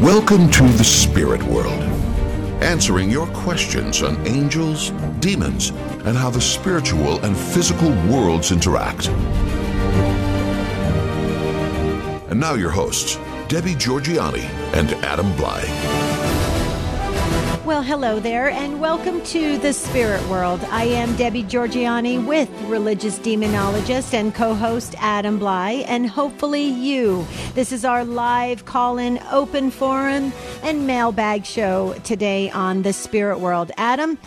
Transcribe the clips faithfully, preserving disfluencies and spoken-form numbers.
Welcome to the spirit world, answering your questions on angels, demons, and how the spiritual and physical worlds interact. And now your hosts, Debbie Giorgiani and Adam Bly. Well, hello there, and welcome to the spirit world. I am Debbie Giorgiani with religious demonologist and co-host Adam Bly, and hopefully you. This is our live call-in, open forum, and mailbag show today on the spirit world. Adam,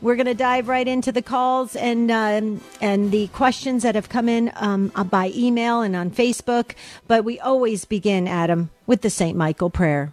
we're going to dive right into the calls and um, and the questions that have come in um, by email and on Facebook. But we always begin, Adam, with the Saint Michael Prayer.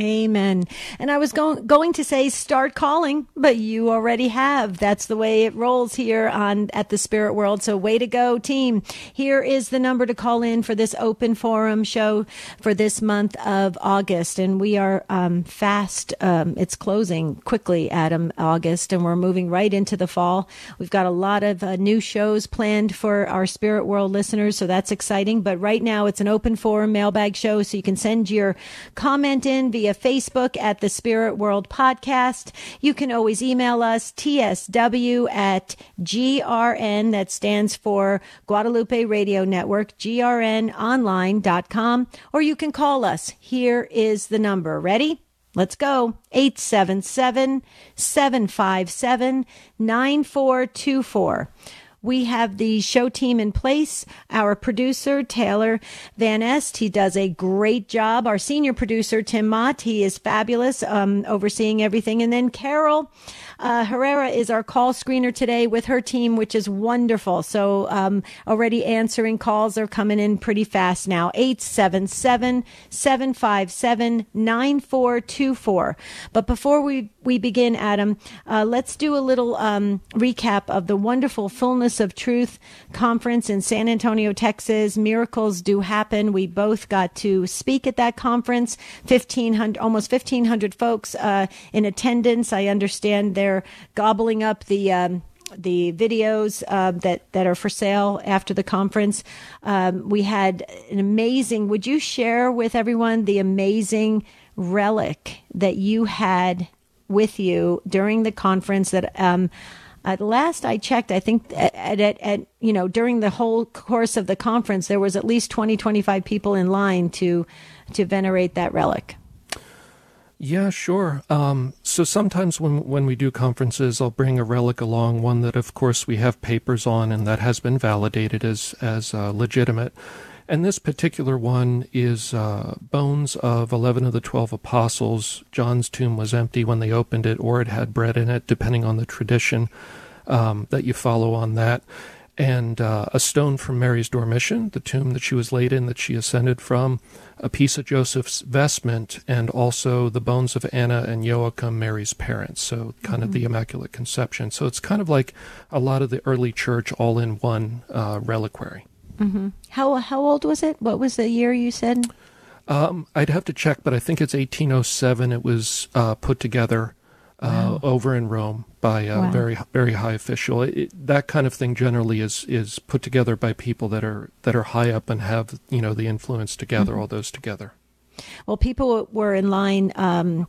Amen. And I was going going to say start calling, but you already have. That's the way it rolls here on at the Spirit World. So way to go, team. Here is the number to call in for this open forum show for this month of August. And we are um, fast. Um, it's closing quickly, Adam, August, and we're moving right into the fall. We've got a lot of uh, new shows planned for our Spirit World listeners, so that's exciting. But right now it's an open forum mailbag show, so you can send your comment in via Facebook at the Spirit World Podcast. You can always email us T S W at G R N, that stands for Guadalupe Radio Network, G R N online dot com, or you can call us. Here is the number. Ready? Let's go. eight seven seven, seven five seven, nine four two four. We have the show team in place. Our producer, Taylor Van Est, he does a great job. Our senior producer, Tim Mott, he is fabulous, um, overseeing everything. And then Carol uh, Herrera is our call screener today with her team, which is wonderful. So um, already answering calls are coming in pretty fast now. eight seven seven, seven five seven, nine four two four. But before we, we begin, Adam, uh, let's do a little um, recap of the wonderful Fullness of Truth conference in San Antonio, Texas. Miracles do happen. We both got to speak at that conference. fifteen hundred, almost fifteen hundred folks uh, in attendance. I understand they're gobbling up the um, the videos uh, that that are for sale after the conference. Um, we had an amazing. Would you share with everyone the amazing relic that you had with you during the conference that? Um, At last I checked, I think at, at, at, you know, during the whole course of the conference, there was at least twenty, twenty-five people in line to, to venerate that relic. Yeah, sure. Um, so sometimes when, when we do conferences, I'll bring a relic along, one that of course we have papers on and that has been validated as, as uh, legitimate. And this particular one is uh, bones of eleven of the twelve apostles. John's tomb was empty when they opened it, or it had bread in it, depending on the tradition um, that you follow on that. And uh, a stone from Mary's Dormition, the tomb that she was laid in, that she ascended from, a piece of Joseph's vestment, and also the bones of Anna and Joachim, Mary's parents, so kind mm-hmm. of the Immaculate Conception. So it's kind of like a lot of the early church all in one uh, reliquary. Mm-hmm. How how old was it? What was the year you said? Um, I'd have to check, but I think it's eighteen oh seven. It was uh, put together uh, wow. over in Rome by a wow. very very high official. It, it, that kind of thing generally is is put together by people that are that are high up and have, you know, the influence to gather mm-hmm. all those together. Well, people were in line Um,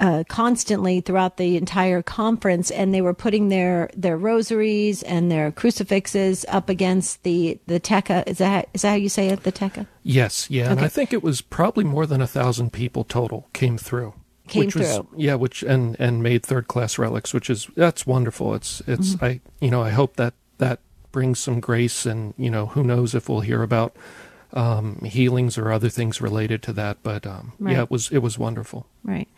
Uh, constantly throughout the entire conference, and they were putting their, their rosaries and their crucifixes up against the, the teca. Is that, is that how you say it, the teca? Yes, yeah, okay. And I think it was probably more than a thousand people total came through. Came which through. Was, yeah, which and, and made third-class relics, which is, that's wonderful. It's, it's mm-hmm. I you know, I hope that that brings some grace, and, you know, who knows if we'll hear about um, healings or other things related to that, but um, right. yeah, it was it was wonderful. Right.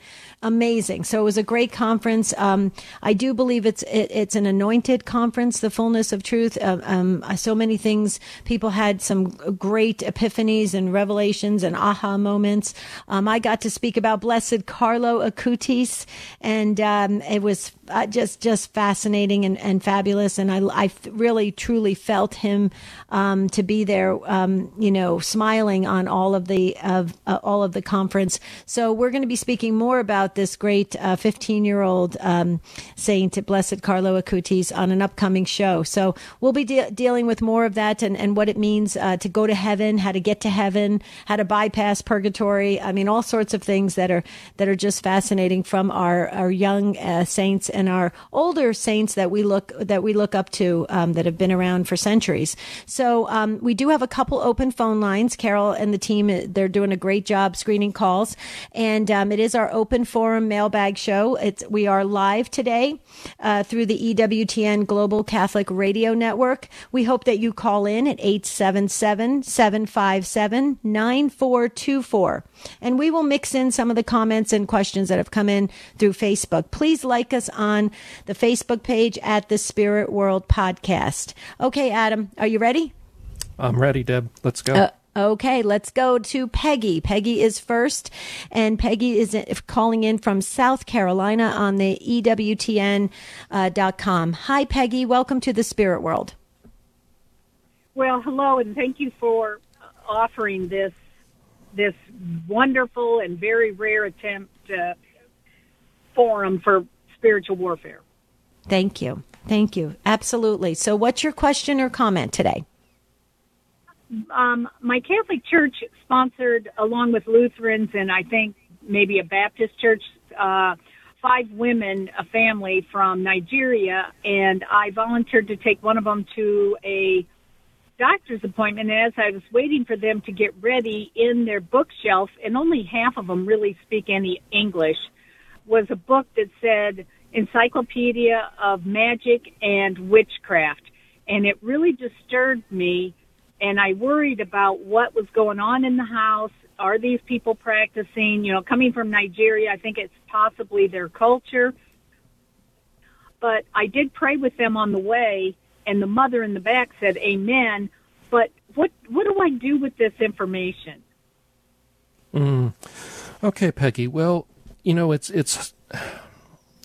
amazing. So it was a great conference. Um, I do believe it's it, it's an anointed conference, the Fullness of Truth. Uh, um, so many things. People had some great epiphanies and revelations and aha moments. Um, I got to speak about Blessed Carlo Acutis, and um, it was uh, just just fascinating and, and fabulous. And I, I really truly felt him um, to be there, um, you know, smiling on all of the of uh, all of the conference. So we're going to be speaking more about this great uh, fifteen-year-old um, saint, Blessed Carlo Acutis, on an upcoming show. So we'll be de- dealing with more of that and, and what it means uh, to go to heaven, how to get to heaven, how to bypass purgatory. I mean, all sorts of things that are that are just fascinating from our our young uh, saints and our older saints that we look that we look up to um, that have been around for centuries. So um, we do have a couple open phone lines. Carol and the team, they're doing a great job screening calls, and um, it is our open forum mailbag show. It's we are live today uh, through the E W T N Global Catholic Radio Network. We hope that you call in at eight seven seven, seven five seven, nine four two four, and we will mix in some of the comments and questions that have come in through Facebook. Please like us on the Facebook page at the Spirit World Podcast. Okay, Adam, are you ready? I'm ready, Deb. Let's go. Uh, Okay, let's go to Peggy. Peggy is first, and Peggy is calling in from South Carolina on the E W T N dot com. Uh, Hi, Peggy. Welcome to the Spirit World. Well, hello, and thank you for offering this this wonderful and very rare attempt uh, forum for spiritual warfare. Thank you. Thank you. Absolutely. So what's your question or comment today? Um, my Catholic Church sponsored, along with Lutherans and I think maybe a Baptist church, uh, five women, a family from Nigeria, and I volunteered to take one of them to a doctor's appointment. And as I was waiting for them to get ready, in their bookshelf, and only half of them really speak any English, was a book that said Encyclopedia of Magic and Witchcraft. And it really disturbed me. And I worried about what was going on in the house. Are these people practicing? You know, coming from Nigeria, I think it's possibly their culture. But I did pray with them on the way, and the mother in the back said, amen. But what what do I do with this information? Mm. Okay, Peggy. Well, you know, it's it's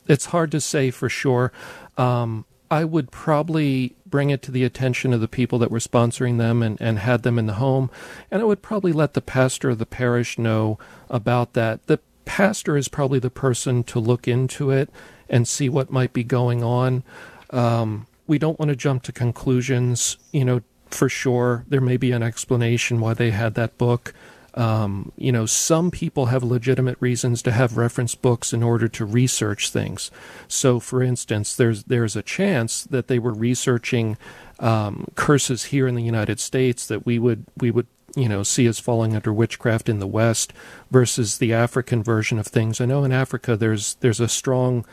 it's hard to say for sure. Um, I would probably bring it to the attention of the people that were sponsoring them and, and had them in the home. And I would probably let the pastor of the parish know about that. The pastor is probably the person to look into it and see what might be going on. Um, we don't want to jump to conclusions, you know, for sure. There may be an explanation why they had that book. Um, you know, some people have legitimate reasons to have reference books in order to research things. So, for instance, there's there's a chance that they were researching um, curses here in the United States that we would we would you know see as falling under witchcraft in the West versus the African version of things. I know in Africa there's there's a strong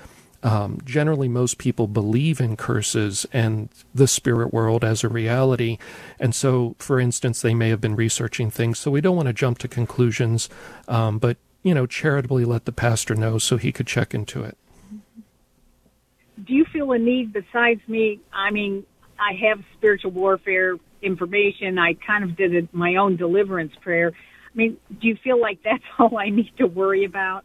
Um, generally, most people believe in curses and the spirit world as a reality. And so, for instance, they may have been researching things. So we don't want to jump to conclusions, um, but, you know, charitably let the pastor know so he could check into it. Do you feel a need besides me? I mean, I have spiritual warfare information. I kind of did a, my own deliverance prayer. I mean, do you feel like that's all I need to worry about?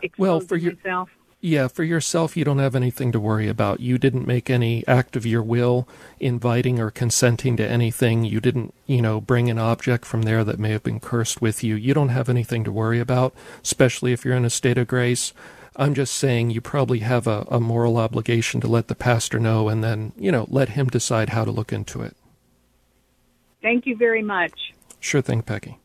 Exposing well, for your- myself? Yeah, for yourself, you don't have anything to worry about. You didn't make any act of your will, inviting or consenting to anything. You didn't, you know, bring an object from there that may have been cursed with you. You don't have anything to worry about, especially if you're in a state of grace. I'm just saying you probably have a, a moral obligation to let the pastor know and then, you know, let him decide how to look into it. Thank you very much. Sure thing, Peggy.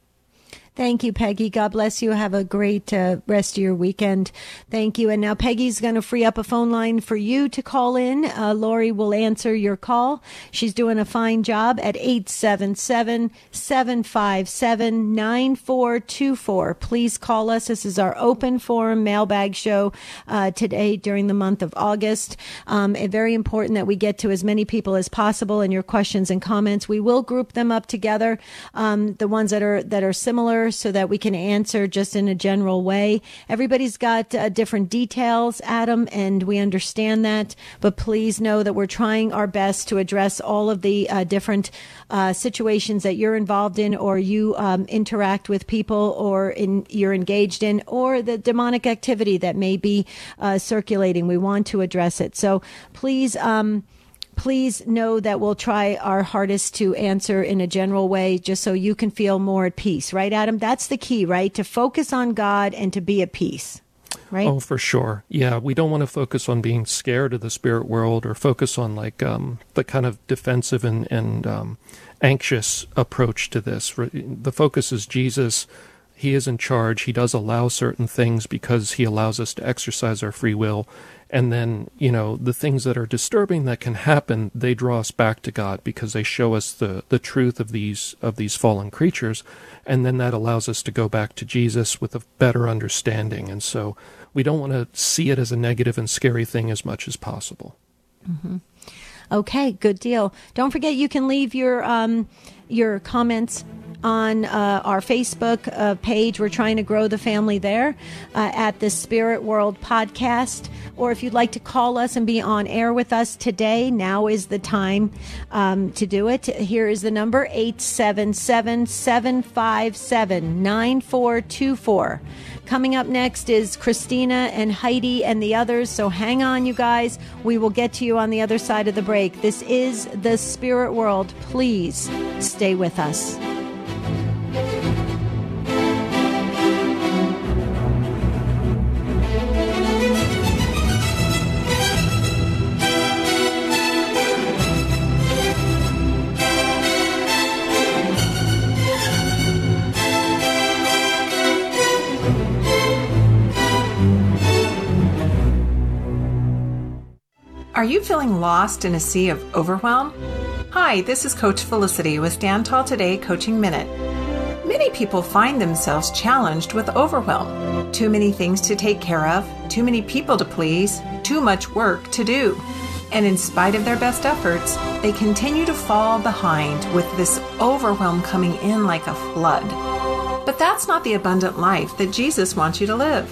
Thank you, Peggy. God bless you. Have a great uh, rest of your weekend. Thank you. And now Peggy's going to free up a phone line for you to call in. Uh, Lori will answer your call. She's doing a fine job at eight seven seven, seven five seven, nine four two four. Please call us. This is our open forum mailbag show uh, today during the month of August. Um, it's very important that we get to as many people as possible and your questions and comments. We will group them up together. Um, the ones that are that are similar first so that we can answer just in a general way. Everybody's got uh, different details, Adam, and we understand that. But please know that we're trying our best to address all of the uh, different uh, situations that you're involved in, or you um, interact with people, or in, you're engaged in, or the demonic activity that may be uh, circulating. We want to address it. So please... Um, Please know that we'll try our hardest to answer in a general way, just so you can feel more at peace. Right, Adam? That's the key, right? To focus on God and to be at peace, right? Oh, for sure. Yeah, we don't want to focus on being scared of the spirit world, or focus on like um, the kind of defensive and, and um, anxious approach to this. The focus is Jesus. He is in charge. He does allow certain things because he allows us to exercise our free will. And then, you know, the things that are disturbing that can happen, they draw us back to God because they show us the, the truth of these of these fallen creatures. And then that allows us to go back to Jesus with a better understanding. And so we don't want to see it as a negative and scary thing as much as possible. Mm-hmm. Okay, good deal. Don't forget, you can leave your um, your comments on uh, our Facebook uh, page. We're trying to grow the family there uh, at the Spirit World Podcast. Or if you'd like to call us and be on air with us today, now is the time um, to do it. Here is the number, eight seven seven, seven five seven, nine four two four. Coming up next is Christina and Heidi and the others. So hang on, you guys. We will get to you on the other side of the break. This is the Spirit World. Please stay with us. Are you feeling lost in a sea of overwhelm? Hi, this is Coach Felicity with Stand Tall Today Coaching Minute. Many people find themselves challenged with overwhelm. Too many things to take care of, too many people to please, too much work to do. And in spite of their best efforts, they continue to fall behind with this overwhelm coming in like a flood. But that's not the abundant life that Jesus wants you to live.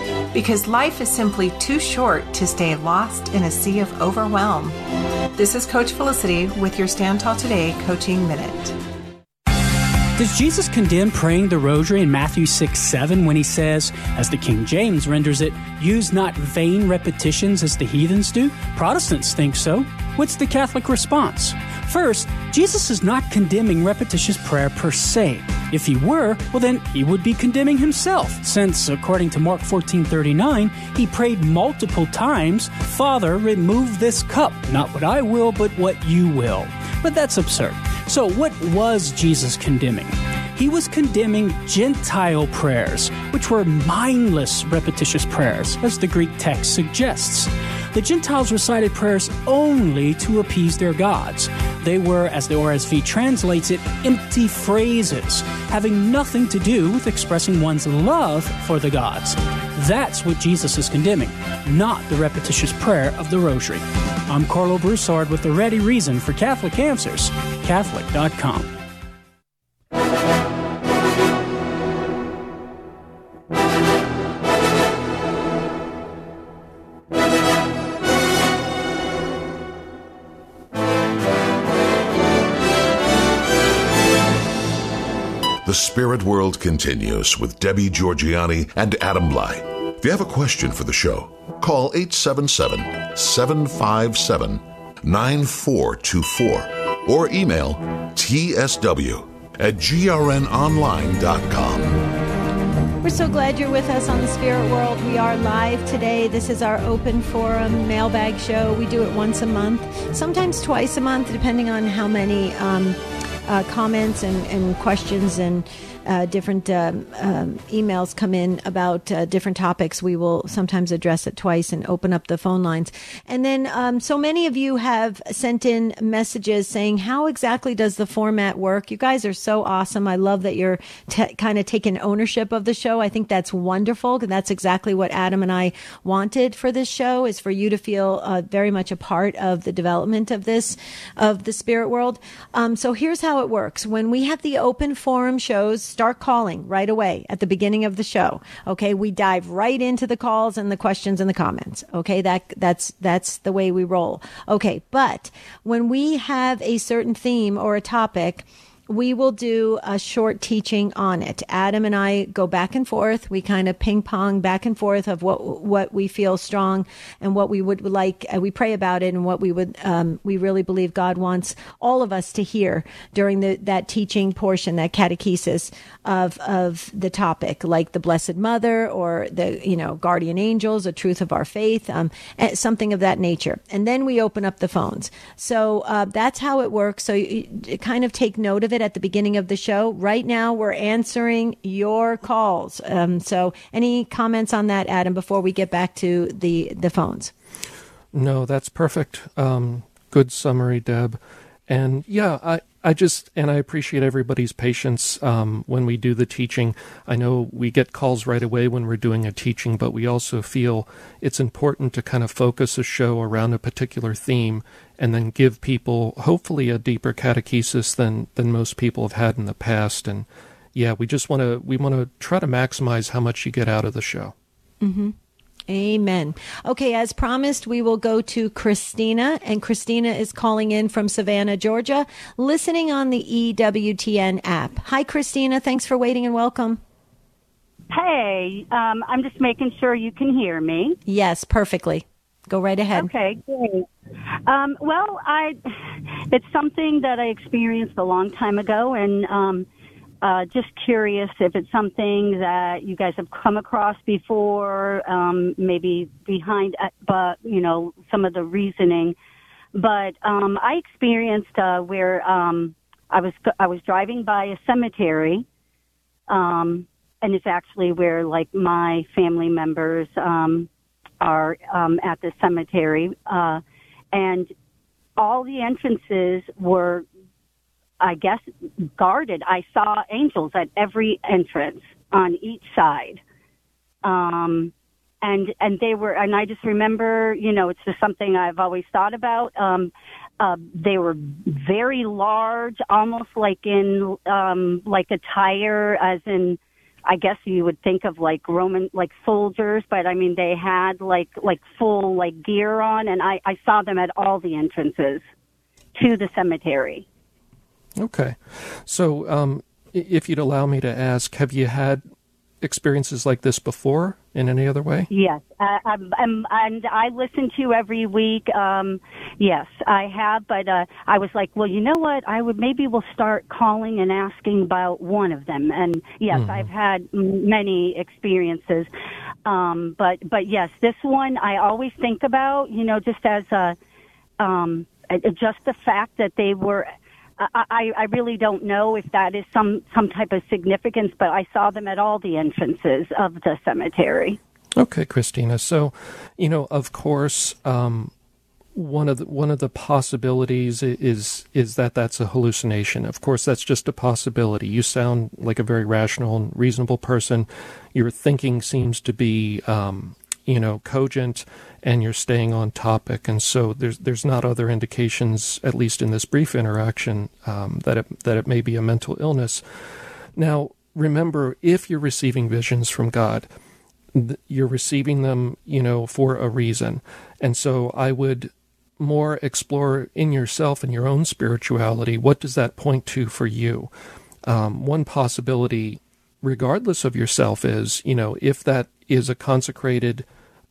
Because life is simply too short to stay lost in a sea of overwhelm. This is Coach Felicity with your Stand Tall Today Coaching Minute. Does Jesus condemn praying the rosary in Matthew six seven when he says, as the King James renders it, use not vain repetitions as the heathens do? Protestants think so. What's the Catholic response? First, Jesus is not condemning repetitious prayer per se. If he were, well then he would be condemning himself, since, according to Mark fourteen thirty-nine, he prayed multiple times, Father, remove this cup, not what I will, but what you will. But that's absurd. So what was Jesus condemning? He was condemning Gentile prayers, which were mindless, repetitious prayers, as the Greek text suggests. The Gentiles recited prayers only to appease their gods. They were, as the R S V translates it, empty phrases, having nothing to do with expressing one's love for the gods. That's what Jesus is condemning, not the repetitious prayer of the rosary. I'm Carlo Broussard with the Ready Reason for Catholic Answers, Catholic dot com. The Spirit World continues with Debbie Giorgiani and Adam Bly. If you have a question for the show, call eight seven seven, seven five seven, nine four two four or email t s w at g r n online dot com. We're so glad you're with us on The Spirit World. We are live today. This is our open forum mailbag show. We do it once a month, sometimes twice a month, depending on how many... Um, uh, comments and, and questions and uh, different um, um, emails come in about uh, different topics. We will sometimes address it twice and open up the phone lines. And then um, so many of you have sent in messages saying, how exactly does the format work? You guys are so awesome. I love that you're t- kind of taking ownership of the show. I think that's wonderful. And that's exactly what Adam and I wanted for this show, is for you to feel uh, very much a part of the development of this, of the spirit world. Um, so here's how it works. When we have the open forum shows, start calling right away at the beginning of the show. Okay. We dive right into the calls and the questions and the comments. Okay. That, that's, that's the way we roll. Okay. But when we have a certain theme or a topic, we will do a short teaching on it. Adam and I go back and forth. We kind of ping pong back and forth of what what we feel strong and what we would like. Uh, we pray about it and what we would um, we really believe God wants all of us to hear during the, that teaching portion, that catechesis of of the topic, like the Blessed Mother or the you know guardian angels, the truth of our faith, um, something of that nature. And then we open up the phones. So uh, that's how it works. So you, you kind of take note of it at the beginning of the show. Right now, we're answering your calls. Um, so any comments on that, Adam, before we get back to the, the phones? No, that's perfect. Um, good summary, Deb. And yeah, I, I just, and I appreciate everybody's patience um, when we do the teaching. I know we get calls right away when we're doing a teaching, but we also feel it's important to kind of focus a show around a particular theme and then give people hopefully a deeper catechesis than, than most people have had in the past. And yeah, we just want to, we want to try to maximize how much you get out of the show. Mm-hmm. Amen. Okay, as promised, we will go to Christina, and Christina is calling in from Savannah, Georgia, listening on the E W T N app. Hi, Christina. Thanks for waiting and welcome. Hey, um, I'm just making sure you can hear me. Yes, perfectly. Go right ahead. Okay, great. Um, well, I, it's something that I experienced a long time ago, and um, Uh, just curious if it's something that you guys have come across before, um, maybe behind, uh, but, you know, some of the reasoning. But um, I experienced uh, where um, I was I was driving by a cemetery, um, and it's actually where, like, my family members um, are um, at the cemetery, uh, and all the entrances were, I guess, guarded. I saw angels at every entrance on each side. Um, and, and they were, and I just remember, you know, it's just something I've always thought about. Um, uh, they were very large, almost like in, um, like attire, as in, I guess you would think of like Roman, like soldiers, but I mean, they had like, like full like gear on. And I, I saw them at all the entrances to the cemetery. Okay. So um, if you'd allow me to ask, have you had experiences like this before in any other way? Yes. Uh, I'm, I'm, and I listen to you every week. Um, yes, I have. But uh, I was like, well, you know what? I would maybe we'll start calling and asking about one of them. And yes, mm-hmm. I've had many experiences. Um, but, but yes, this one I always think about, you know, just as a, um, just the fact that they were... I, I really don't know if that is some, some type of significance, but I saw them at all the entrances of the cemetery. Okay, Christina. So, you know, of course, um, one of the, one of the possibilities is is that that's a hallucination. Of course, that's just a possibility. You sound like a very rational and reasonable person. Your thinking seems to be, um, you know, cogent, and you're staying on topic. And so there's there's not other indications, at least in this brief interaction, um, that it, that it may be a mental illness. Now, remember, if you're receiving visions from God, th- you're receiving them, you know, for a reason. And so I would more explore in yourself and your own spirituality, what does that point to for you? Um, one possibility, regardless of yourself, is, you know, if that is a consecrated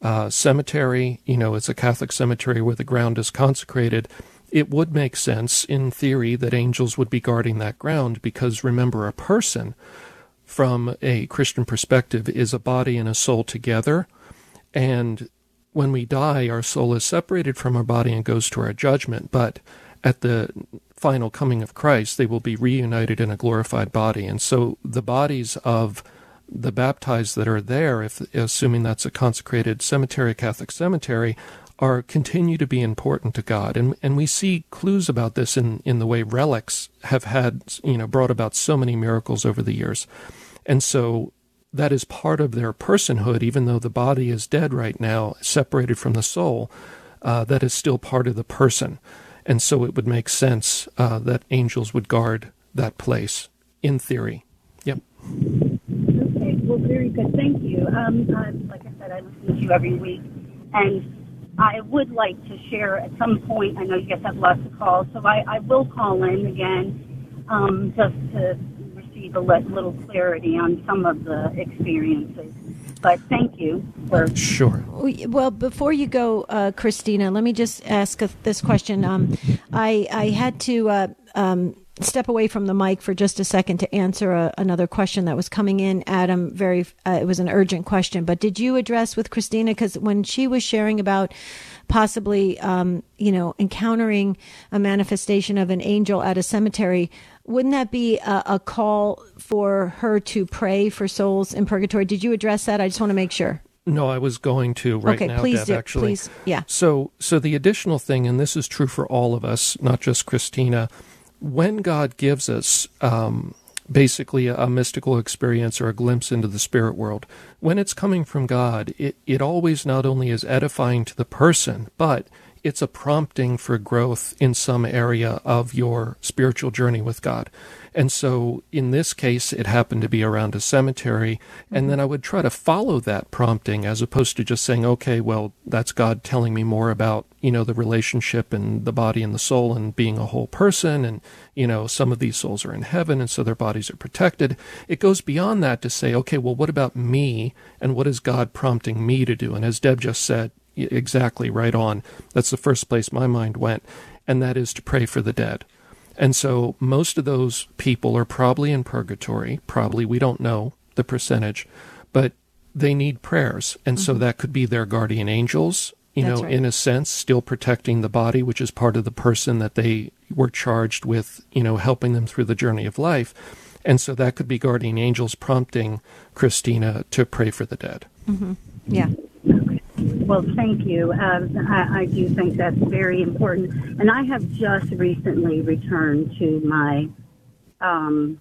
Uh, cemetery, you know, it's a Catholic cemetery where the ground is consecrated, it would make sense in theory that angels would be guarding that ground, because remember, a person from a Christian perspective is a body and a soul together. And when we die, our soul is separated from our body and goes to our judgment. But at the final coming of Christ, they will be reunited in a glorified body. And so the bodies of the baptized that are there, if assuming that's a consecrated cemetery, Catholic cemetery, are continue to be important to God. And and we see clues about this in, in the way relics have had, you know, brought about so many miracles over the years. And so that is part of their personhood, even though the body is dead right now, separated from the soul, uh, that is still part of the person. And so it would make sense uh, that angels would guard that place, in theory. Yep. Okay, well, very good. Thank you. Um, I'm, like I said, I listen to you every week, and I would like to share at some point. I know you guys have lots of calls, so I, I will call in again um, just to receive a little clarity on some of the experiences. But thank you. For- sure. Well, before you go, uh, Christina, let me just ask this question. Um, I, I had to uh, um, step away from the mic for just a second to answer a, another question that was coming in, Adam. Very, uh, it was an urgent question. But did you address with Christina, because when she was sharing about possibly, um, you know, encountering a manifestation of an angel at a cemetery, wouldn't that be a, a call for her to pray for souls in purgatory? Did you address that? I just want to make sure. No, I was going to right okay, now, please Deb, do, actually. Please. Yeah. So, so the additional thing, and this is true for all of us, not just Christina, when God gives us um, basically a, a mystical experience or a glimpse into the spirit world, when it's coming from God, it, it always not only is edifying to the person, but it's a prompting for growth in some area of your spiritual journey with God. And so in this case, it happened to be around a cemetery. And then I would try to follow that prompting as opposed to just saying, okay, well, that's God telling me more about, you know, the relationship and the body and the soul and being a whole person. And, you know, some of these souls are in heaven and so their bodies are protected. It goes beyond that to say, okay, well, what about me and what is God prompting me to do? And as Deb just said, exactly right on. That's the first place my mind went, and that is to pray for the dead. And so most of those people are probably in purgatory, probably, we don't know the percentage, but they need prayers. And mm-hmm. so that could be their guardian angels, you That's know, right. in a sense, still protecting the body, which is part of the person that they were charged with, you know, helping them through the journey of life. And so that could be guardian angels prompting Christina to pray for the dead. Mm-hmm. Yeah. Well, thank you. Uh, I, I do think that's very important. And I have just recently returned to my um,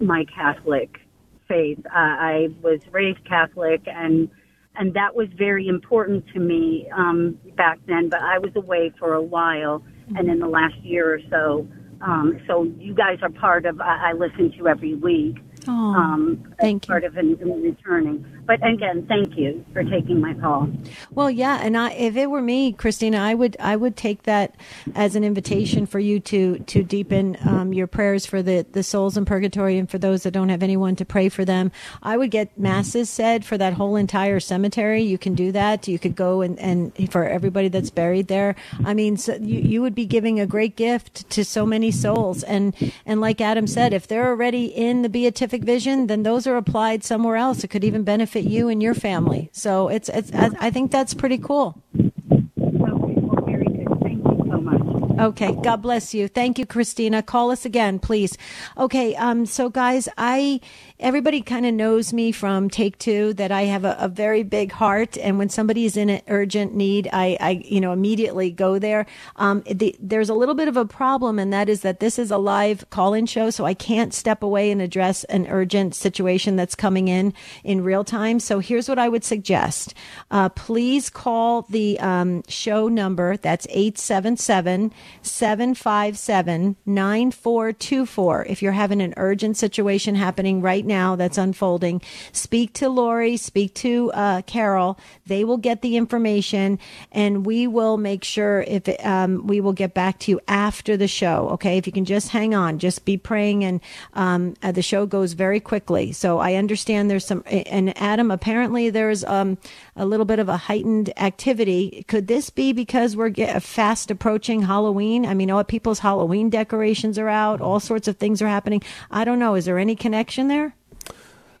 my Catholic faith. Uh, I was raised Catholic, and and that was very important to me um, back then. But I was away for a while, and in the last year or so. Um, so you guys are part of. I, I listen to every week. Oh, um, thank you. Part of in, in returning. But again, thank you for taking my call. Well, yeah, and I, if it were me, Christina, I would I would take that as an invitation for you to to deepen um, your prayers for the, the souls in purgatory and for those that don't have anyone to pray for them. I would get masses said for that whole entire cemetery. You can do that. You could go and, and for everybody that's buried there. I mean, so you, you would be giving a great gift to so many souls. And, and like Adam said, if they're already in the beatific vision, then those are applied somewhere else. It could even benefit you and your family. So it's, it's, I think that's pretty cool. Okay, well, very good. Thank you so much. Okay. God bless you. Thank you, Christina. Call us again, please. Okay. Um, so guys, I, everybody kind of knows me from Take Two that I have a, a very big heart. And when somebody is in an urgent need, I, I, you know, immediately go there. Um, the, there's a little bit of a problem, and that is that this is a live call-in show, so I can't step away and address an urgent situation that's coming in in real time. So here's what I would suggest. Uh, please call the um, show number. That's eight seven seven, seven five seven, nine four two four. If you're having an urgent situation happening right now that's unfolding, speak to Lori, speak to uh, Carol. They will get the information, and we will make sure if it, um, we will get back to you after the show. Okay, if you can just hang on, just be praying, and um, uh, the show goes very quickly. So I understand there's some, and Adam, apparently there's um, a little bit of a heightened activity. Could this be because we're get, fast approaching Halloween? I mean, all people's Halloween decorations are out, all sorts of things are happening. I don't know. Is there any connection there?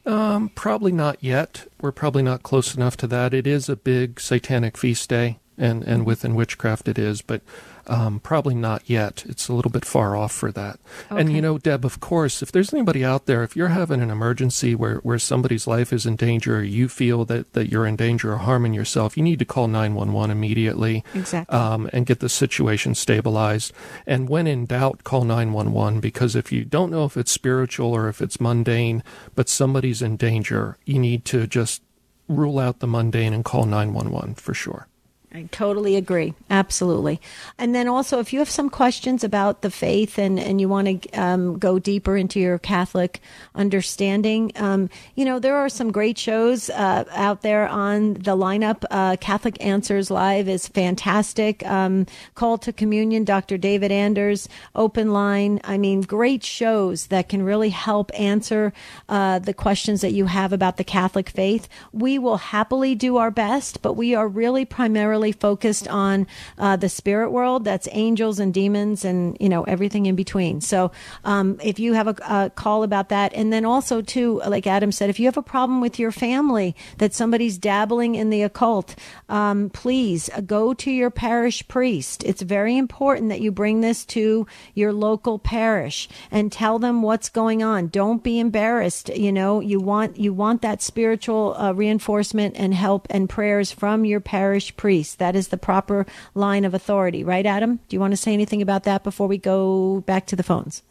Um, probably not yet. We're probably not close enough to that. It is a big satanic feast day, and, and within witchcraft it is, but Um, probably not yet. It's a little bit far off for that. Okay. And, you know, Deb, of course, if there's anybody out there, if you're having an emergency where, where somebody's life is in danger, or you feel that, that you're in danger or harming yourself, you need to call nine one one immediately. Exactly. Um, and get the situation stabilized. And when in doubt, call nine one one, because if you don't know if it's spiritual or if it's mundane, but somebody's in danger, you need to just rule out the mundane and call nine one one for sure. I totally agree. Absolutely. And then also, if you have some questions about the faith and, and you want to um, go deeper into your Catholic understanding, um, you know, there are some great shows uh, out there on the lineup. Uh, Catholic Answers Live is fantastic. Um, Call to Communion, Doctor David Anders, Open Line. I mean, great shows that can really help answer uh, the questions that you have about the Catholic faith. We will happily do our best, but we are really primarily focused on uh, the spirit world. That's angels and demons and, you know, everything in between. So um, if you have a, a call about that, and then also too, like Adam said, if you have a problem with your family that somebody's dabbling in the occult, um, please go to your parish priest. It's very important that you bring this to your local parish and tell them what's going on. Don't be embarrassed. You know, you want, you want that spiritual uh, reinforcement and help and prayers from your parish priest. That is the proper line of authority. Right, Adam? Do you want to say anything about that before we go back to the phones?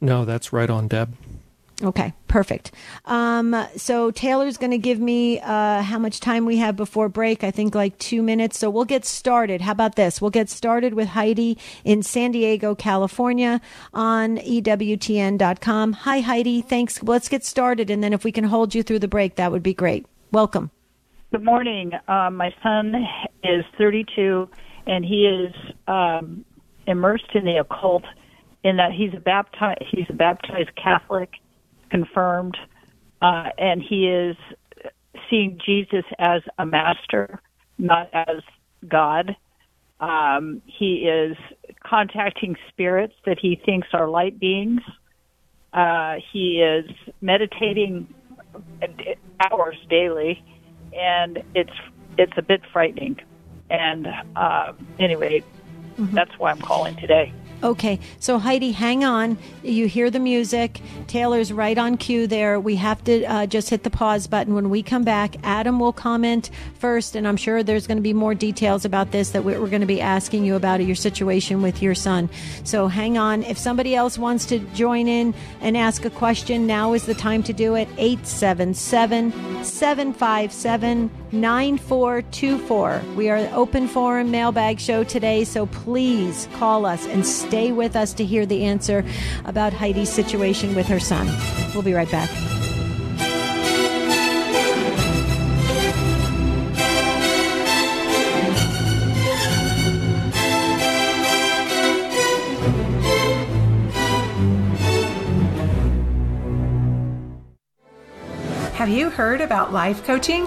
No, that's right on, Deb. Okay, perfect. Um, so Taylor's going to give me uh, how much time we have before break. I think like two minutes. So we'll get started. How about this? We'll get started with Heidi in San Diego, California on E W T N dot com. Hi, Heidi. Thanks. Let's get started. And then if we can hold you through the break, that would be great. Welcome. Good morning. Uh, my son is thirty-two, and he is um, immersed in the occult. In that he's a baptized, he's a baptized Catholic, confirmed, uh, and he is seeing Jesus as a master, not as God. Um, he is contacting spirits that he thinks are light beings. Uh, he is meditating hours daily. And it's it's a bit frightening. And uh, anyway, mm-hmm. That's why I'm calling today. Okay, so Heidi, hang on. You hear the music. Taylor's right on cue there. We have to uh, just hit the pause button. When we come back, Adam will comment first, and I'm sure there's going to be more details about this that we're going to be asking you about your situation with your son. So hang on. If somebody else wants to join in and ask a question, now is the time to do it. eight seven seven, seven five seven, nine four two four. We are open forum mailbag show today, so please call us and stay with us to hear the answer about Heidi's situation with her son. We'll be right back. Have you heard about life coaching?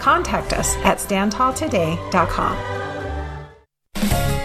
Contact us at stand tall today dot com.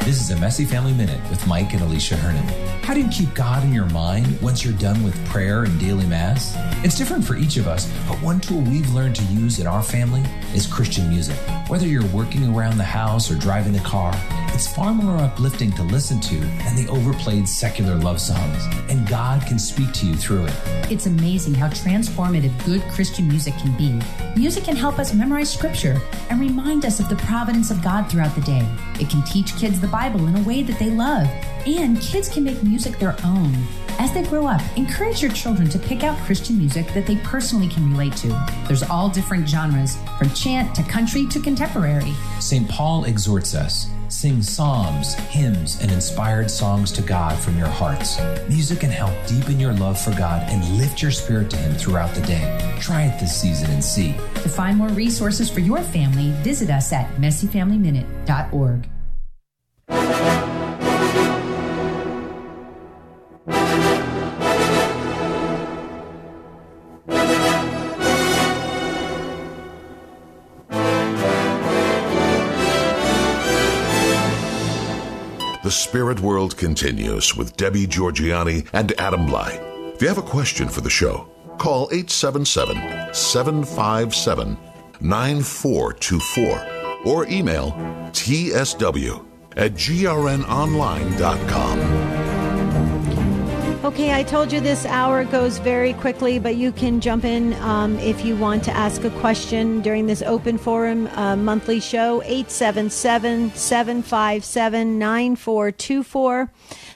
This is a Messy Family Minute with Mike and Alicia Hernan. How do you keep God in your mind once you're done with prayer and daily mass? It's different for each of us, but one tool we've learned to use in our family is Christian music. Whether you're working around the house or driving the car, it's far more uplifting to listen to than the overplayed secular love songs, and God can speak to you through it. It's amazing how transformative good Christian music can be. Music can help us memorize scripture and remind us of the providence of God throughout the day. It can teach kids the Bible in a way that they love, and kids can make music their own. As they grow up, encourage your children to pick out Christian music that they personally can relate to. There's all different genres, from chant to country to contemporary. Saint Paul exhorts us, sing psalms, hymns, and inspired songs to God from your hearts. Music can help deepen your love for God and lift your spirit to Him throughout the day. Try it this season and see. To find more resources for your family, visit us at messy family minute dot org. The Spirit World continues with Debbie Giorgiani and Adam Bly. If you have a question for the show, call eight seven seven, seven five seven, nine four two four or email t s w at g r n online dot com. Okay, I told you this hour goes very quickly, but you can jump in um, if you want to ask a question during this open forum uh, monthly show, eight seven seven, seven five seven, nine four two four.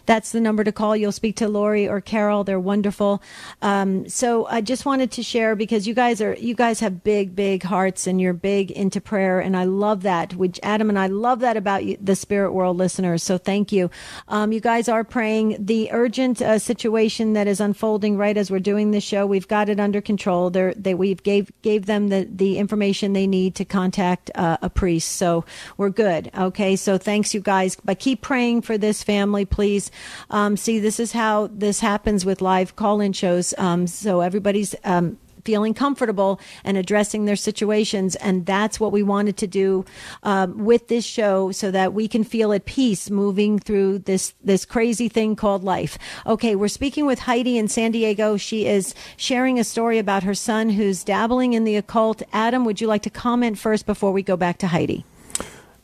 That's the number to call. You'll speak to Lori or Carol. They're wonderful. Um, so I just wanted to share, because you guys are, you guys have big, big hearts and you're big into prayer. And I love that, which Adam and I love that about you, the Spirit World listeners. So thank you. Um, you guys are praying. The urgent uh, situation that is unfolding right as we're doing this show, we've got it under control. They're, they, we've gave, gave them the, the information they need to contact uh, a priest. So we're good. Okay. So thanks you guys, but keep praying for this family, please. Um, see, this is how this happens with live call-in shows. Um, so everybody's um, feeling comfortable and addressing their situations. And that's what we wanted to do um, with this show, so that we can feel at peace moving through this, this crazy thing called life. Okay, we're speaking with Heidi in San Diego. She is sharing a story about her son who's dabbling in the occult. Adam, would you like to comment first before we go back to Heidi?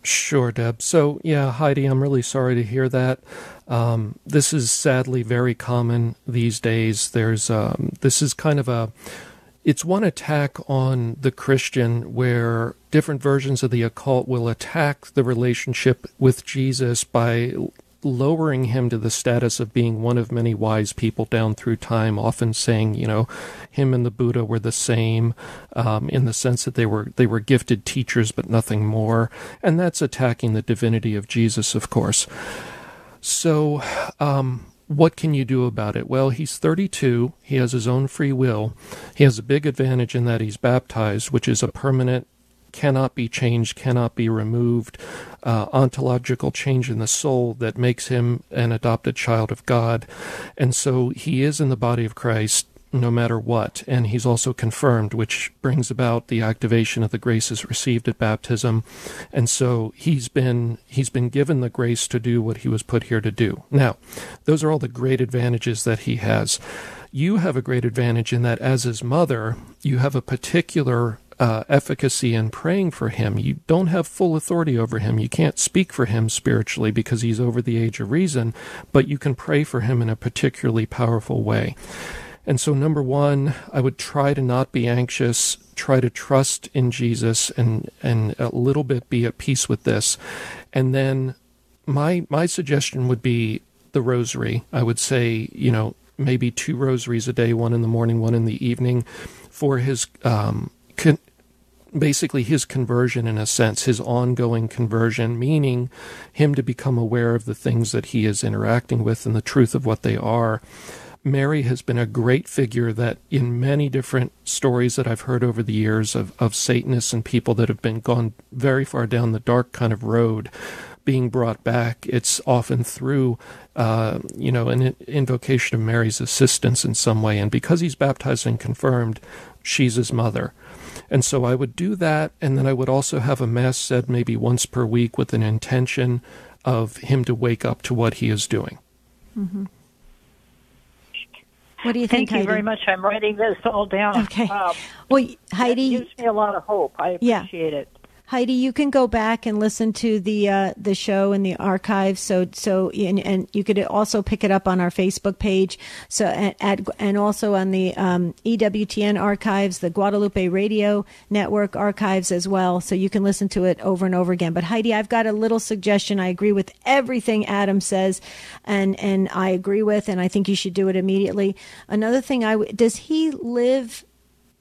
Sure, Deb. So, yeah, Heidi, I'm really sorry to hear that. Um, this is sadly very common these days. There's um, this is kind of a, it's one attack on the Christian where different versions of the occult will attack the relationship with Jesus by lowering him to the status of being one of many wise people down through time, often saying, you know, him and the Buddha were the same, um, in the sense that they were they were gifted teachers, but nothing more. And that's attacking the divinity of Jesus, of course. So um, what can you do about it? Well, he's thirty-two. He has his own free will. He has a big advantage in that he's baptized, which is a permanent, cannot be changed, cannot be removed, uh, ontological change in the soul that makes him an adopted child of God. And so he is in the body of Christ no matter what. And he's also confirmed, which brings about the activation of the graces received at baptism. And so he's been he's been given the grace to do what he was put here to do. Now, those are all the great advantages that he has. You have a great advantage in that as his mother, you have a particular Uh, efficacy in praying for him. You don't have full authority over him. You can't speak for him spiritually because he's over the age of reason, but you can pray for him in a particularly powerful way. And so, number one, I would try to not be anxious, try to trust in Jesus and, and a little bit be at peace with this. And then my, my suggestion would be the rosary. I would say, you know, maybe two rosaries a day, one in the morning, one in the evening, for his, um, con- basically his conversion, in a sense, his ongoing conversion, meaning him to become aware of the things that he is interacting with and the truth of what they are. Mary has been a great figure that in many different stories that I've heard over the years of, of Satanists and people that have been gone very far down the dark kind of road being brought back, it's often through, uh, you know, an invocation of Mary's assistance in some way. And because he's baptized and confirmed, she's his mother. And so I would do that, and then I would also have a mass said maybe once per week with an intention of him to wake up to what he is doing. Mm-hmm. What do you think, Thank Heidi? You very much. I'm writing this all down. Okay. Um, well, Heidi, it gives me a lot of hope. I appreciate yeah. it. Heidi, you can go back and listen to the uh, the show in the archive. So so and, and you could also pick it up on our Facebook page. So at, at and also on the um, E W T N archives, the Guadalupe Radio Network archives as well. So you can listen to it over and over again. But Heidi, I've got a little suggestion. I agree with everything Adam says, and and I agree with, and I think you should do it immediately. Another thing, I w- does he live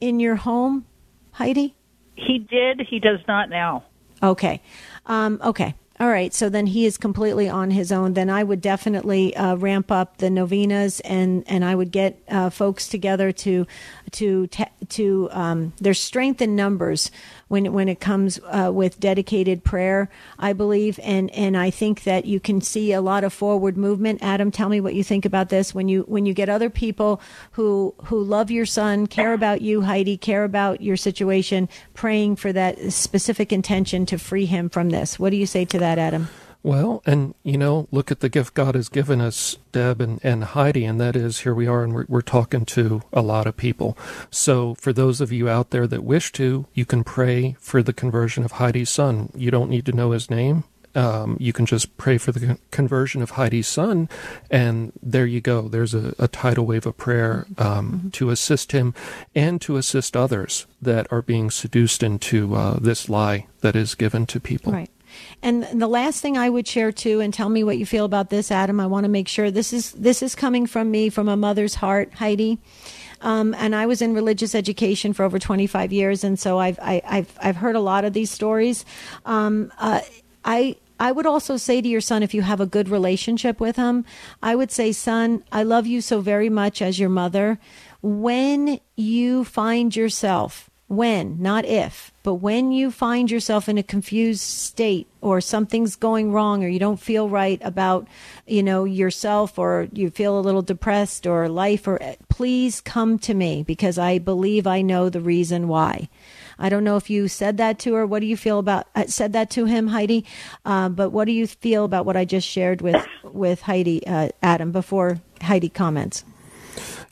in your home, Heidi? He did. He does not now. Okay. Um, okay. All right. So then he is completely on his own. Then I would definitely uh, ramp up the novenas, and, and I would get uh, folks together to to to um, there's strength in numbers when when it comes uh, with dedicated prayer, I believe, and and I think that you can see a lot of forward movement. Adam, tell me what you think about this when you when you get other people who who love your son, care about you, Heidi, care about your situation, praying for that specific intention to free him from this. What do you say to that? Adam? Well, and, you know, look at the gift God has given us, Deb and, and Heidi, and that is here we are, and we're, we're talking to a lot of people. So for those of you out there that wish to, you can pray for the conversion of Heidi's son. You don't need to know his name. Um, you can just pray for the con- conversion of Heidi's son, and there you go. There's a, a tidal wave of prayer um, mm-hmm. to assist him and to assist others that are being seduced into uh, this lie that is given to people. Right. And the last thing I would share too, and tell me what you feel about this, Adam. I want to make sure this is this is coming from me, from a mother's heart, Heidi. Um, and I was in religious education for over twenty-five years, and so I've I, I've I've heard a lot of these stories. Um, uh, I. I would also say to your son, if you have a good relationship with him, I would say, son, I love you so very much as your mother. When you find yourself, when, not if, but when you find yourself in a confused state, or something's going wrong, or you don't feel right about, you know, yourself, or you feel a little depressed or life, or please come to me, because I believe I know the reason why. I don't know if you said that to her. What do you feel about uh, said that to him, Heidi? Uh, but what do you feel about what I just shared with with Heidi, uh, Adam, before Heidi comments?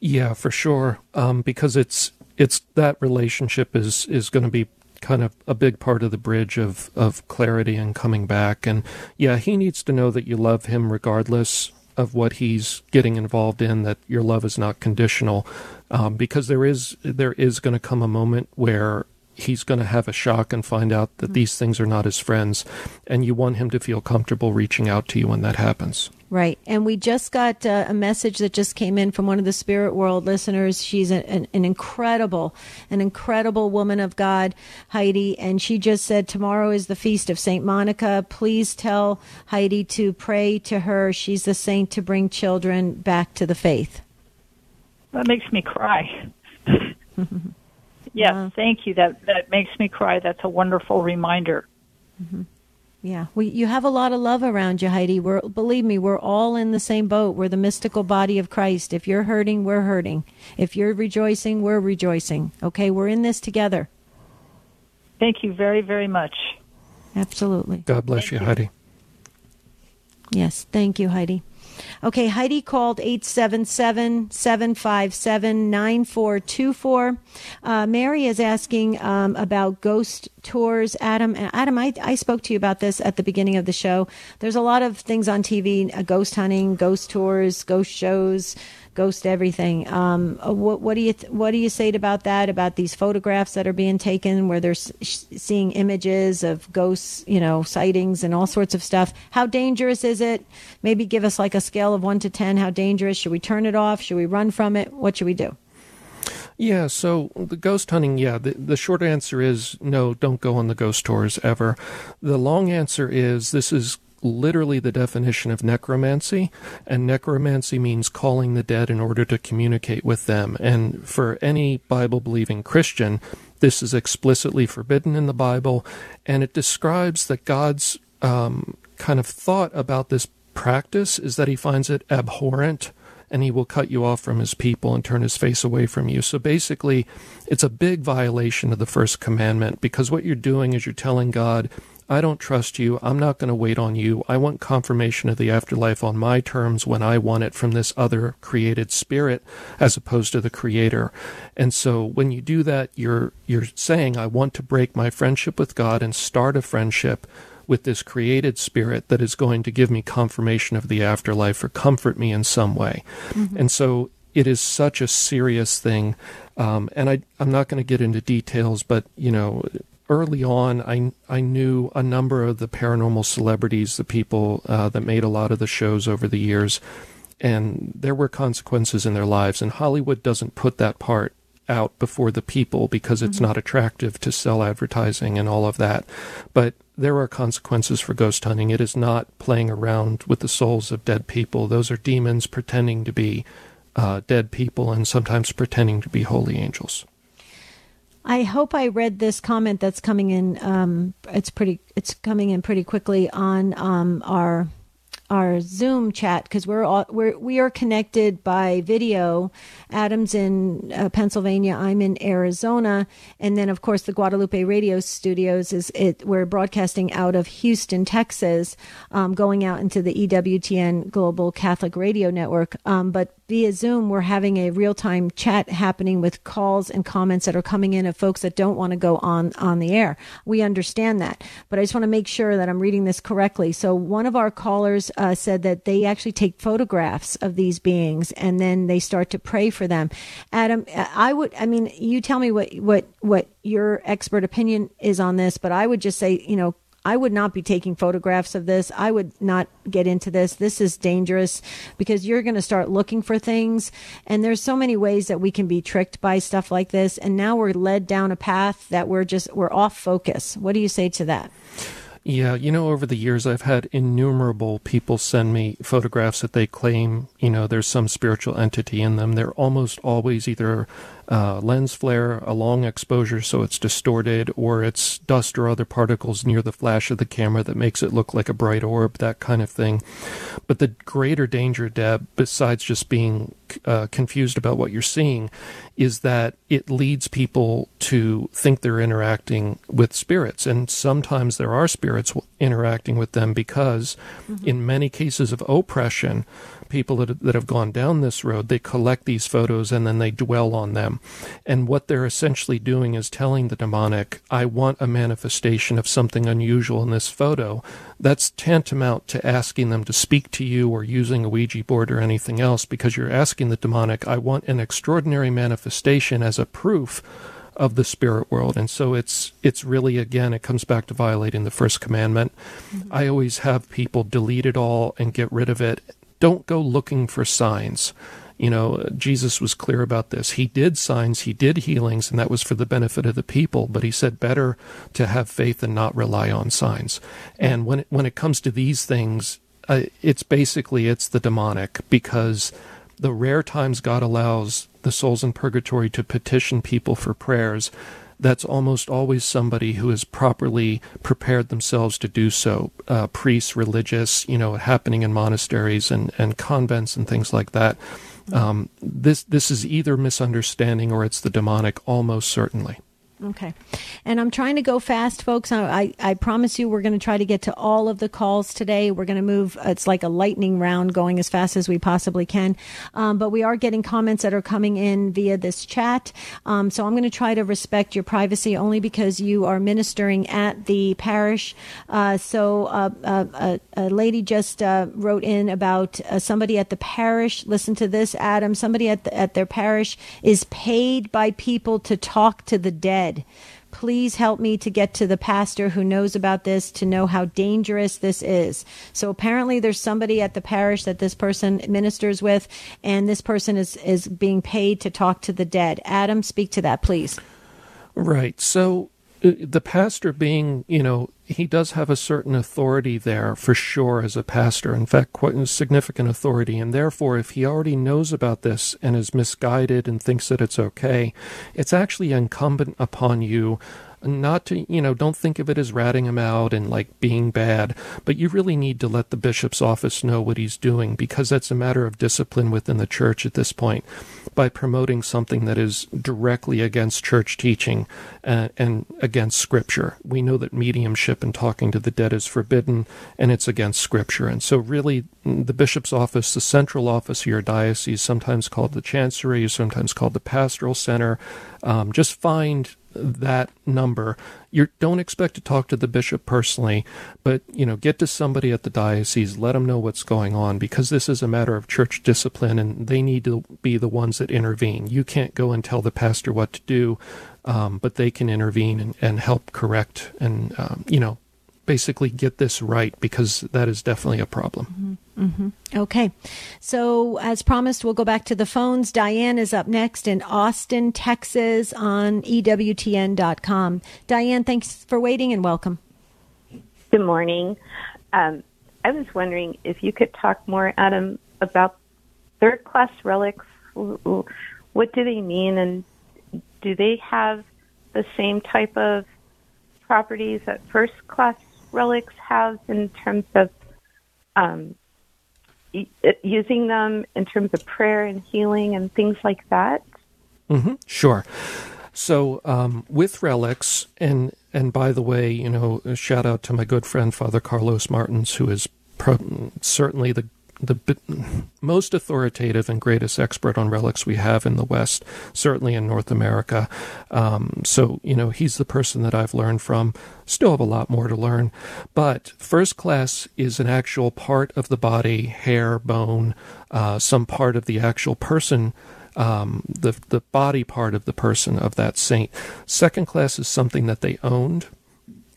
Yeah, for sure, um, because it's it's that relationship is is going to be kind of a big part of the bridge of of clarity and coming back. And yeah, he needs to know that you love him regardless of what he's getting involved in, that your love is not conditional, um, because there is there is going to come a moment where he's going to have a shock and find out that these things are not his friends, and you want him to feel comfortable reaching out to you when that happens. Right. And we just got uh, a message that just came in from one of the Spirit World listeners. She's a, an, an incredible, an incredible woman of God, Heidi. And she just said, tomorrow is the feast of Saint Monica. Please tell Heidi to pray to her. She's the saint to bring children back to the faith. That makes me cry. Yes, yeah. Thank you. That that makes me cry. That's a wonderful reminder. Mm-hmm. Yeah, we, you have a lot of love around you, Heidi. We're, believe me, we're all in the same boat. We're the mystical body of Christ. If you're hurting, we're hurting. If you're rejoicing, we're rejoicing. Okay, we're in this together. Thank you very, very much. Absolutely. God bless you, you, Heidi. Yes, thank you, Heidi. Okay, Heidi called eight seven seven, seven five seven, nine four two four. Uh, Mary is asking um, about ghost tours. Adam, Adam, I, I spoke to you about this at the beginning of the show. There's a lot of things on T V, uh, ghost hunting, ghost tours, ghost shows, ghost everything. Um, what, what do you th- what do you say about that, about these photographs that are being taken where they're s- seeing images of ghosts, you know, sightings and all sorts of stuff? How dangerous is it? Maybe give us like a scale of one to ten. How dangerous? Should we turn it off? Should we run from it? What should we do? Yeah, so the ghost hunting, yeah, the, the short answer is no, don't go on the ghost tours ever. The long answer is this is literally the definition of necromancy, and necromancy means calling the dead in order to communicate with them. And for any Bible-believing Christian, this is explicitly forbidden in the Bible, and it describes that God's um, kind of thought about this practice is that he finds it abhorrent, and he will cut you off from his people and turn his face away from you. So basically, it's a big violation of the first commandment, because what you're doing is you're telling God, I don't trust you. I'm not going to wait on you. I want confirmation of the afterlife on my terms when I want it from this other created spirit as opposed to the creator. And so when you do that, you're you're saying, I want to break my friendship with God and start a friendship with this created spirit that is going to give me confirmation of the afterlife or comfort me in some way. Mm-hmm. And so it is such a serious thing. Um, and I, I'm not going to get into details, but, you know, early on, I I knew a number of the paranormal celebrities, the people uh, that made a lot of the shows over the years, and there were consequences in their lives. And Hollywood doesn't put that part out before the people because it's mm-hmm. not attractive to sell advertising and all of that. But there are consequences for ghost hunting. It is not playing around with the souls of dead people. Those are demons pretending to be uh, dead people and sometimes pretending to be holy angels. I hope I read this comment that's coming in. Um, it's pretty. It's coming in pretty quickly on um, our our Zoom chat because we're all we're we are connected by video. Adam's in uh, Pennsylvania. I'm in Arizona, and then of course the Guadalupe Radio Studios is it. We're broadcasting out of Houston, Texas, um, going out into the E W T N Global Catholic Radio Network. Um, but via Zoom, we're having a real-time chat happening with calls and comments that are coming in of folks that don't want to go on, on the air. We understand that, but I just want to make sure that I'm reading this correctly. So one of our callers uh, said that they actually take photographs of these beings and then they start to pray for them. Adam, I would, I mean, you tell me what, what, what your expert opinion is on this, but I would just say, you know, I would not be taking photographs of this. I would not get into this. This is dangerous because you're going to start looking for things. And there's so many ways that we can be tricked by stuff like this. And now we're led down a path that we're just, we're off focus. What do you say to that? Yeah, you know, over the years, I've had innumerable people send me photographs that they claim, you know, there's some spiritual entity in them. They're almost always either uh, lens flare, a long exposure, so it's distorted, or it's dust or other particles near the flash of the camera that makes it look like a bright orb, that kind of thing. But the greater danger, Deb, besides just being uh, confused about what you're seeing, is that it leads people to think they're interacting with spirits. And sometimes there are spirits interacting with them because mm-hmm. in many cases of oppression, people that, that have gone down this road, they collect these photos and then they dwell on them. And what they're essentially doing is telling the demonic, I want a manifestation of something unusual in this photo. That's tantamount to asking them to speak to you or using a Ouija board or anything else, because you're asking the demonic, I want an extraordinary manifestation as a proof of the spirit world. And so it's it's really, again, it comes back to violating the first commandment. Mm-hmm. I always have people delete it all and get rid of it. Don't go looking for signs. You know, Jesus was clear about this. He did signs, he did healings, and that was for the benefit of the people. But he said better to have faith and not rely on signs. And when it, when it comes to these things, uh, it's basically, it's the demonic, because the rare times God allows the souls in purgatory to petition people for prayers, that's almost always somebody who has properly prepared themselves to do so. Uh, priests, religious, you know, happening in monasteries and, and convents and things like that. Um, this this is either misunderstanding or it's the demonic, almost certainly. Okay. And I'm trying to go fast, folks. I, I, I promise you we're going to try to get to all of the calls today. We're going to move. It's like a lightning round, going as fast as we possibly can. Um, but we are getting comments that are coming in via this chat. Um, so I'm going to try to respect your privacy only because you are ministering at the parish. Uh, so uh, uh, uh, a lady just uh, wrote in about uh, somebody at the parish. Listen to this, Adam. Somebody at the, at their parish is paid by people to talk to the dead. Please help me to get to the pastor who knows about this, to know how dangerous this is. So apparently there's somebody at the parish that this person ministers with, and this person is, is being paid to talk to the dead. Adam, speak to that, please. Right. So the pastor being, you know, he does have a certain authority there for sure as a pastor. In fact, quite a significant authority. And therefore, if he already knows about this and is misguided and thinks that it's okay, it's actually incumbent upon you not to, you know, don't think of it as ratting him out and like being bad, but you really need to let the bishop's office know what he's doing, because that's a matter of discipline within the church at this point, by promoting something that is directly against church teaching and, and against Scripture. We know that mediumship and talking to the dead is forbidden, and it's against Scripture. And so really the bishop's office, the central office of your diocese, sometimes called the chancery, sometimes called the pastoral center, um, just find that number. You don't expect to talk to the bishop personally, but, you know, get to somebody at the diocese, let them know what's going on, because this is a matter of church discipline, and they need to be the ones that intervene. You can't go and tell the pastor what to do, um, but they can intervene and, and help correct and, um, you know, basically get this right, because that is definitely a problem. Mm-hmm. Mm-hmm. Okay. So as promised, we'll go back to the phones. Diane is up next in Austin, Texas on E W T N dot com. Diane, thanks for waiting and welcome. Good morning. Um, I was wondering if you could talk more, Adam, about third-class relics. What do they mean, and do they have the same type of properties that first-class relics have in terms of um, e- using them in terms of prayer and healing and things like that? Mm-hmm. Sure. So um, with relics, and and by the way, you know, a shout out to my good friend Father Carlos Martins, who is pro- certainly the the most authoritative and greatest expert on relics we have in the West, certainly in North America. Um, so, you know, he's the person that I've learned from. Still have a lot more to learn. But first class is an actual part of the body, hair, bone, uh, some part of the actual person, um, the, the body part of the person of that saint. Second class is something that they owned.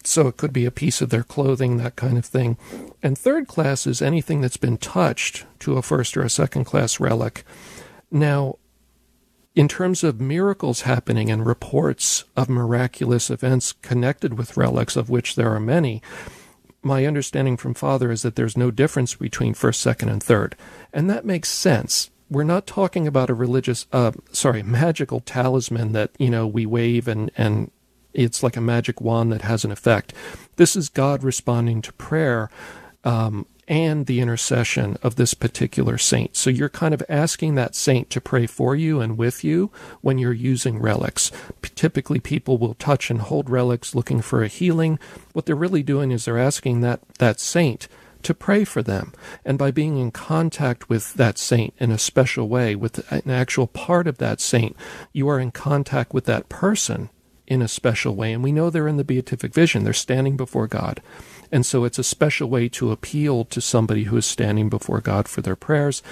So it could be a piece of their clothing, that kind of thing. And third class is anything that's been touched to a first or a second class relic. Now, in terms of miracles happening and reports of miraculous events connected with relics, of which there are many, my understanding from Father is that there's no difference between first, second, and third. And that makes sense. We're not talking about a religious, uh, sorry, magical talisman that, you know, we wave and, and it's like a magic wand that has an effect. This is God responding to prayer um, and the intercession of this particular saint. So you're kind of asking that saint to pray for you and with you when you're using relics. P- typically people will touch and hold relics looking for a healing. What they're really doing is they're asking that, that saint to pray for them. And by being in contact with that saint in a special way, with an actual part of that saint, you are in contact with that person in a special way. And we know they're in the beatific vision. They're standing before God. And so it's a special way to appeal to somebody who is standing before God for their prayers.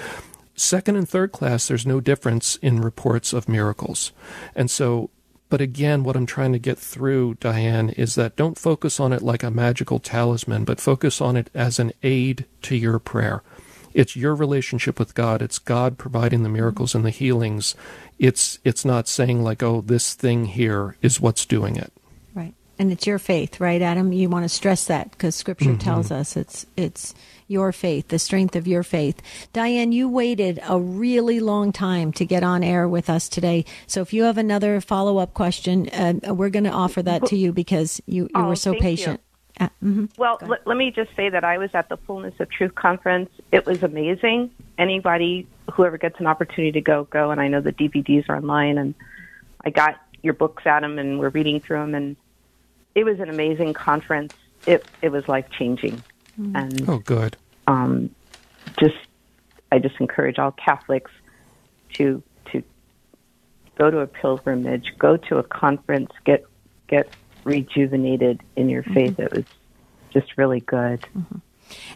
Second and third class, there's no difference in reports of miracles. And so, but again, what I'm trying to get through, Diane, is that don't focus on it like a magical talisman, but focus on it as an aid to your prayer. It's your relationship with God. It's God providing the miracles and the healings. It's it's not saying like, oh, this thing here is what's doing it. Right. And it's your faith, right, Adam? You want to stress that, because Scripture mm-hmm. tells us it's it's your faith, the strength of your faith. Diane, you waited a really long time to get on air with us today. So if you have another follow-up question, uh, we're going to offer that to you, because you, you oh, were so patient. You. Uh, mm-hmm. Well, l- let me just say that I was at the Fullness of Truth conference. It was amazing. Anybody, whoever gets an opportunity to go, go. And I know the D V Ds are online, and I got your books, Adam, and we're reading through them. And it was an amazing conference. It it was life changing. Mm-hmm. And oh, good. Um, just I just encourage all Catholics to to go to a pilgrimage, go to a conference, get get. rejuvenated in your faith. Mm-hmm. It was just really good. Mm-hmm.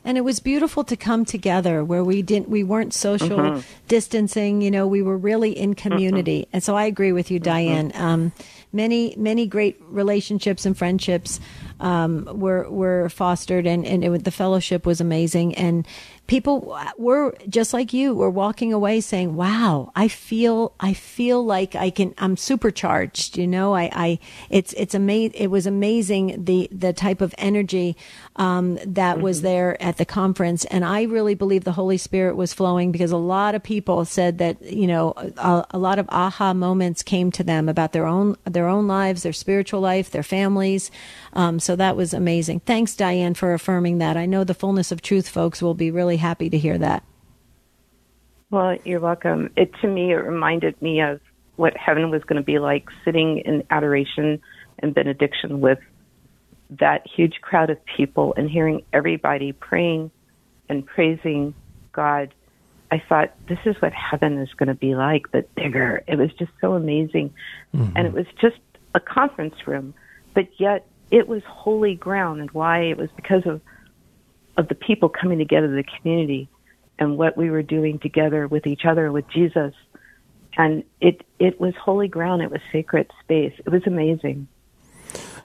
And it was beautiful to come together where we didn't, we weren't social mm-hmm. distancing, you know, we were really in community. Mm-hmm. And so I agree with you, Diane. Mm-hmm. Um, many, many great relationships and friendships um, were were fostered, and, and it, the fellowship was amazing. And people were, just like you, were walking away saying, wow, I feel I feel like I can, I'm supercharged, you know, I, I it's it's amazing. It was amazing, the the type of energy um, that mm-hmm. was there at the conference. And I really believe the Holy Spirit was flowing, because a lot of people said that, you know, a, a lot of aha moments came to them about their own their own lives, their spiritual life, their families. Um, so that was amazing. Thanks, Diane, for affirming that. I know the Fullness of Truth folks will be really happy to hear that. Well, you're welcome. It, to me, it reminded me of what heaven was going to be like, sitting in adoration and benediction with that huge crowd of people and hearing everybody praying and praising God. I thought, this is what heaven is going to be like, but bigger. It was just so amazing. Mm-hmm. And it was just a conference room, but yet it was holy ground. And why? It was because of of the people coming together, the community, and what we were doing together with each other, with Jesus. And it, it was holy ground. It was sacred space. It was amazing.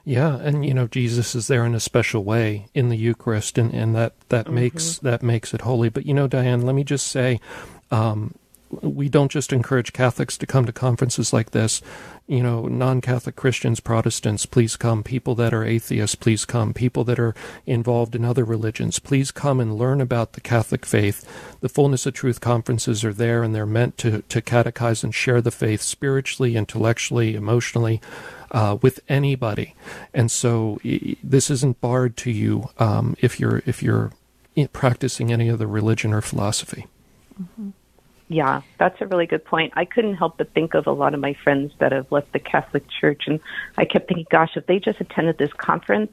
Yeah, and, you know, Jesus is there in a special way in the Eucharist, and, and that, that, mm-hmm. makes, that makes it holy. But, you know, Diane, let me just say, um, we don't just encourage Catholics to come to conferences like this. You know, non-Catholic Christians, Protestants, please come. People that are atheists, please come. People that are involved in other religions, please come and learn about the Catholic faith. The Fullness of Truth conferences are there, and they're meant to, to catechize and share the faith spiritually, intellectually, emotionally, uh, with anybody. And so this isn't barred to you um, if you're if you're practicing any other religion or philosophy. Mm-hmm. Yeah, that's a really good point. I couldn't help but think of a lot of my friends that have left the Catholic Church, and I kept thinking, gosh, if they just attended this conference,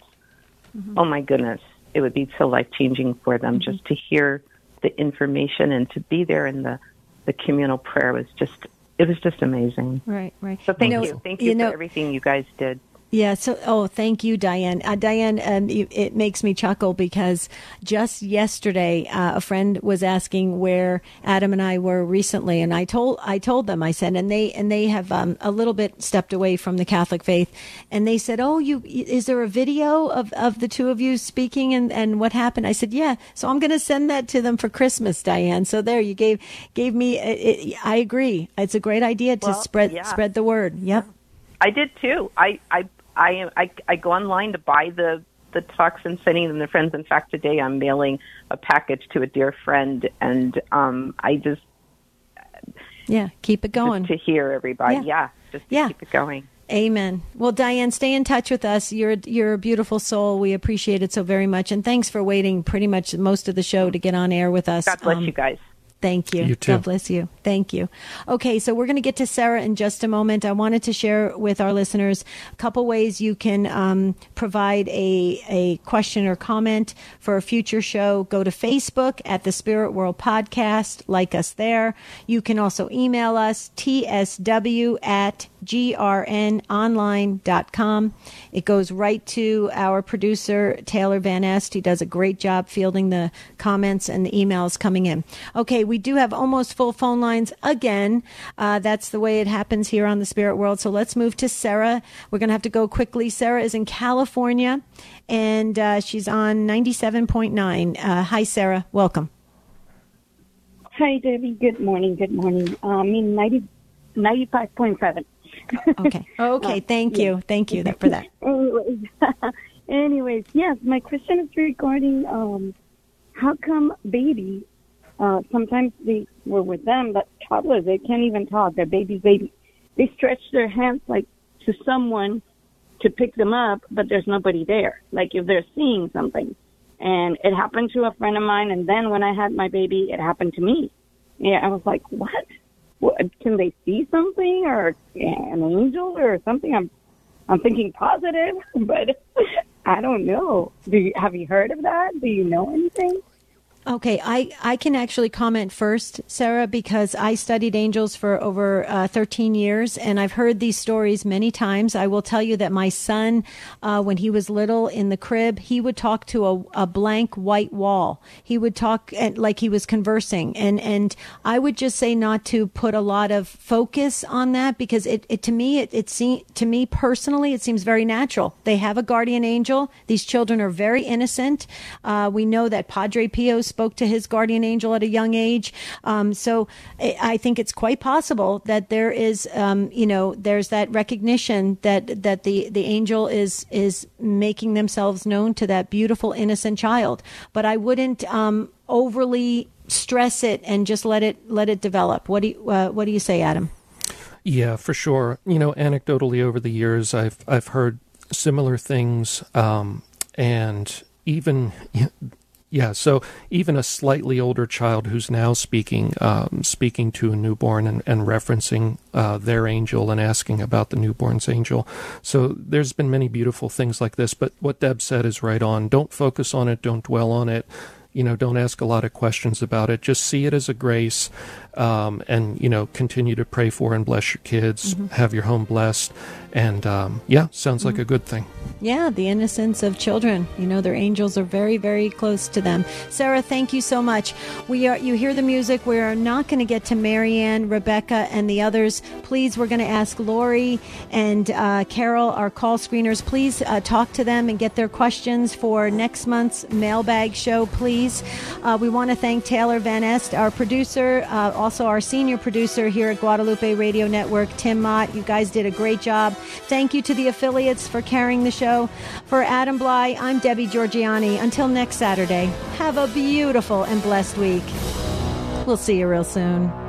mm-hmm. oh my goodness, it would be so life-changing for them, mm-hmm. just to hear the information and to be there in the, the communal prayer was just, it was just amazing. Right, right. So thank you. Know, you. Thank you, you for know, everything you guys did. Yeah. So, oh, thank you, Diane. Uh, Diane, um, it, it makes me chuckle because just yesterday, uh, a friend was asking where Adam and I were recently, and I told I told them I said, and they and they have um, a little bit stepped away from the Catholic faith, and they said, "Oh, you is there a video of, of the two of you speaking and, and what happened?" I said, "Yeah." So I'm going to send that to them for Christmas, Diane. So there, you gave gave me. It, it, I agree. It's a great idea to well, spread yeah. spread the word. Yep. I did too. I I. I, I I go online to buy the, the talks and sending them to friends. In fact, today I'm mailing a package to a dear friend, and um, I just yeah, keep it going to hear everybody. Yeah, yeah just yeah. keep it going. Amen. Well, Diane, stay in touch with us. You're you're a beautiful soul. We appreciate it so very much, and thanks for waiting pretty much most of the show to get on air with us. God bless um, you guys. Thank you. You too. God bless you. Thank you. Okay, so we're going to get to Sarah in just a moment. I wanted to share with our listeners a couple ways you can um, provide a, a question or comment for a future show. Go to Facebook at the Spirit World Podcast. Like us there. You can also email us, T S W at G R N online dot com. It goes right to our producer, Taylor Van Est. He does a great job fielding the comments and the emails coming in. Okay, we do have almost full phone lines again. Uh, that's the way it happens here on the Spirit World. So let's move to Sarah. We're going to have to go quickly. Sarah is in California, and uh, she's on ninety-seven point nine. Uh, hi, Sarah. Welcome. Hi, Debbie. Good morning. Good morning. I um, mean, ninety, ninety-five point seven. Okay. Okay. Thank you. Thank you for that. Anyways, anyways, yes, my question is regarding um, how come babies, uh, sometimes they were with them, but toddlers, they can't even talk. They're baby, baby. They stretch their hands like to someone to pick them up, but there's nobody there. Like if they're seeing something. And it happened to a friend of mine. And then when I had my baby, it happened to me. Yeah. I was like, what? Can they see something or an angel or something? I'm, I'm thinking positive, but I don't know. Do you, have you heard of that? Do you know anything? Okay, I, I can actually comment first, Sarah, because I studied angels for over uh, thirteen years, and I've heard these stories many times. I will tell you that my son, uh, when he was little in the crib, he would talk to a, a blank white wall. He would talk and, like he was conversing, and, and I would just say not to put a lot of focus on that, because it, it to me it, it se- to me personally it seems very natural. They have a guardian angel. These children are very innocent. Uh, we know that Padre Pio spoke to his guardian angel at a young age. Um, so I think it's quite possible that there is, um, you know, there's that recognition that, that the, the angel is, is making themselves known to that beautiful, innocent child. But I wouldn't um, overly stress it and just let it, let it develop. What do you, uh, what do you say, Adam? Yeah, for sure. You know, anecdotally over the years, I've, I've heard similar things. Um, and even, you know, Yeah, so even a slightly older child who's now speaking um, speaking to a newborn and, and referencing uh, their angel and asking about the newborn's angel. So there's been many beautiful things like this, but what Deb said is right on. Don't focus on it. Don't dwell on it. You know, don't ask a lot of questions about it. Just see it as a grace um, and, you know, continue to pray for and bless your kids, mm-hmm. have your home blessed. And, um, yeah, sounds mm-hmm. like a good thing. Yeah, the innocence of children. You know, their angels are very, very close to them. Sarah, thank you so much. We are. You hear the music. We are not going to get to Marianne, Rebecca, and the others. Please, we're going to ask Lori and uh, Carol, our call screeners. Please uh, talk to them and get their questions for next month's mailbag show, please. Uh, we want to thank Taylor Van Est, our producer, uh, also our senior producer here at Guadalupe Radio Network, Tim Mott. You guys did a great job. Thank you to the affiliates for carrying the show. For Adam Bly, I'm Debbie Giorgiani. Until next Saturday, have a beautiful and blessed week. We'll see you real soon.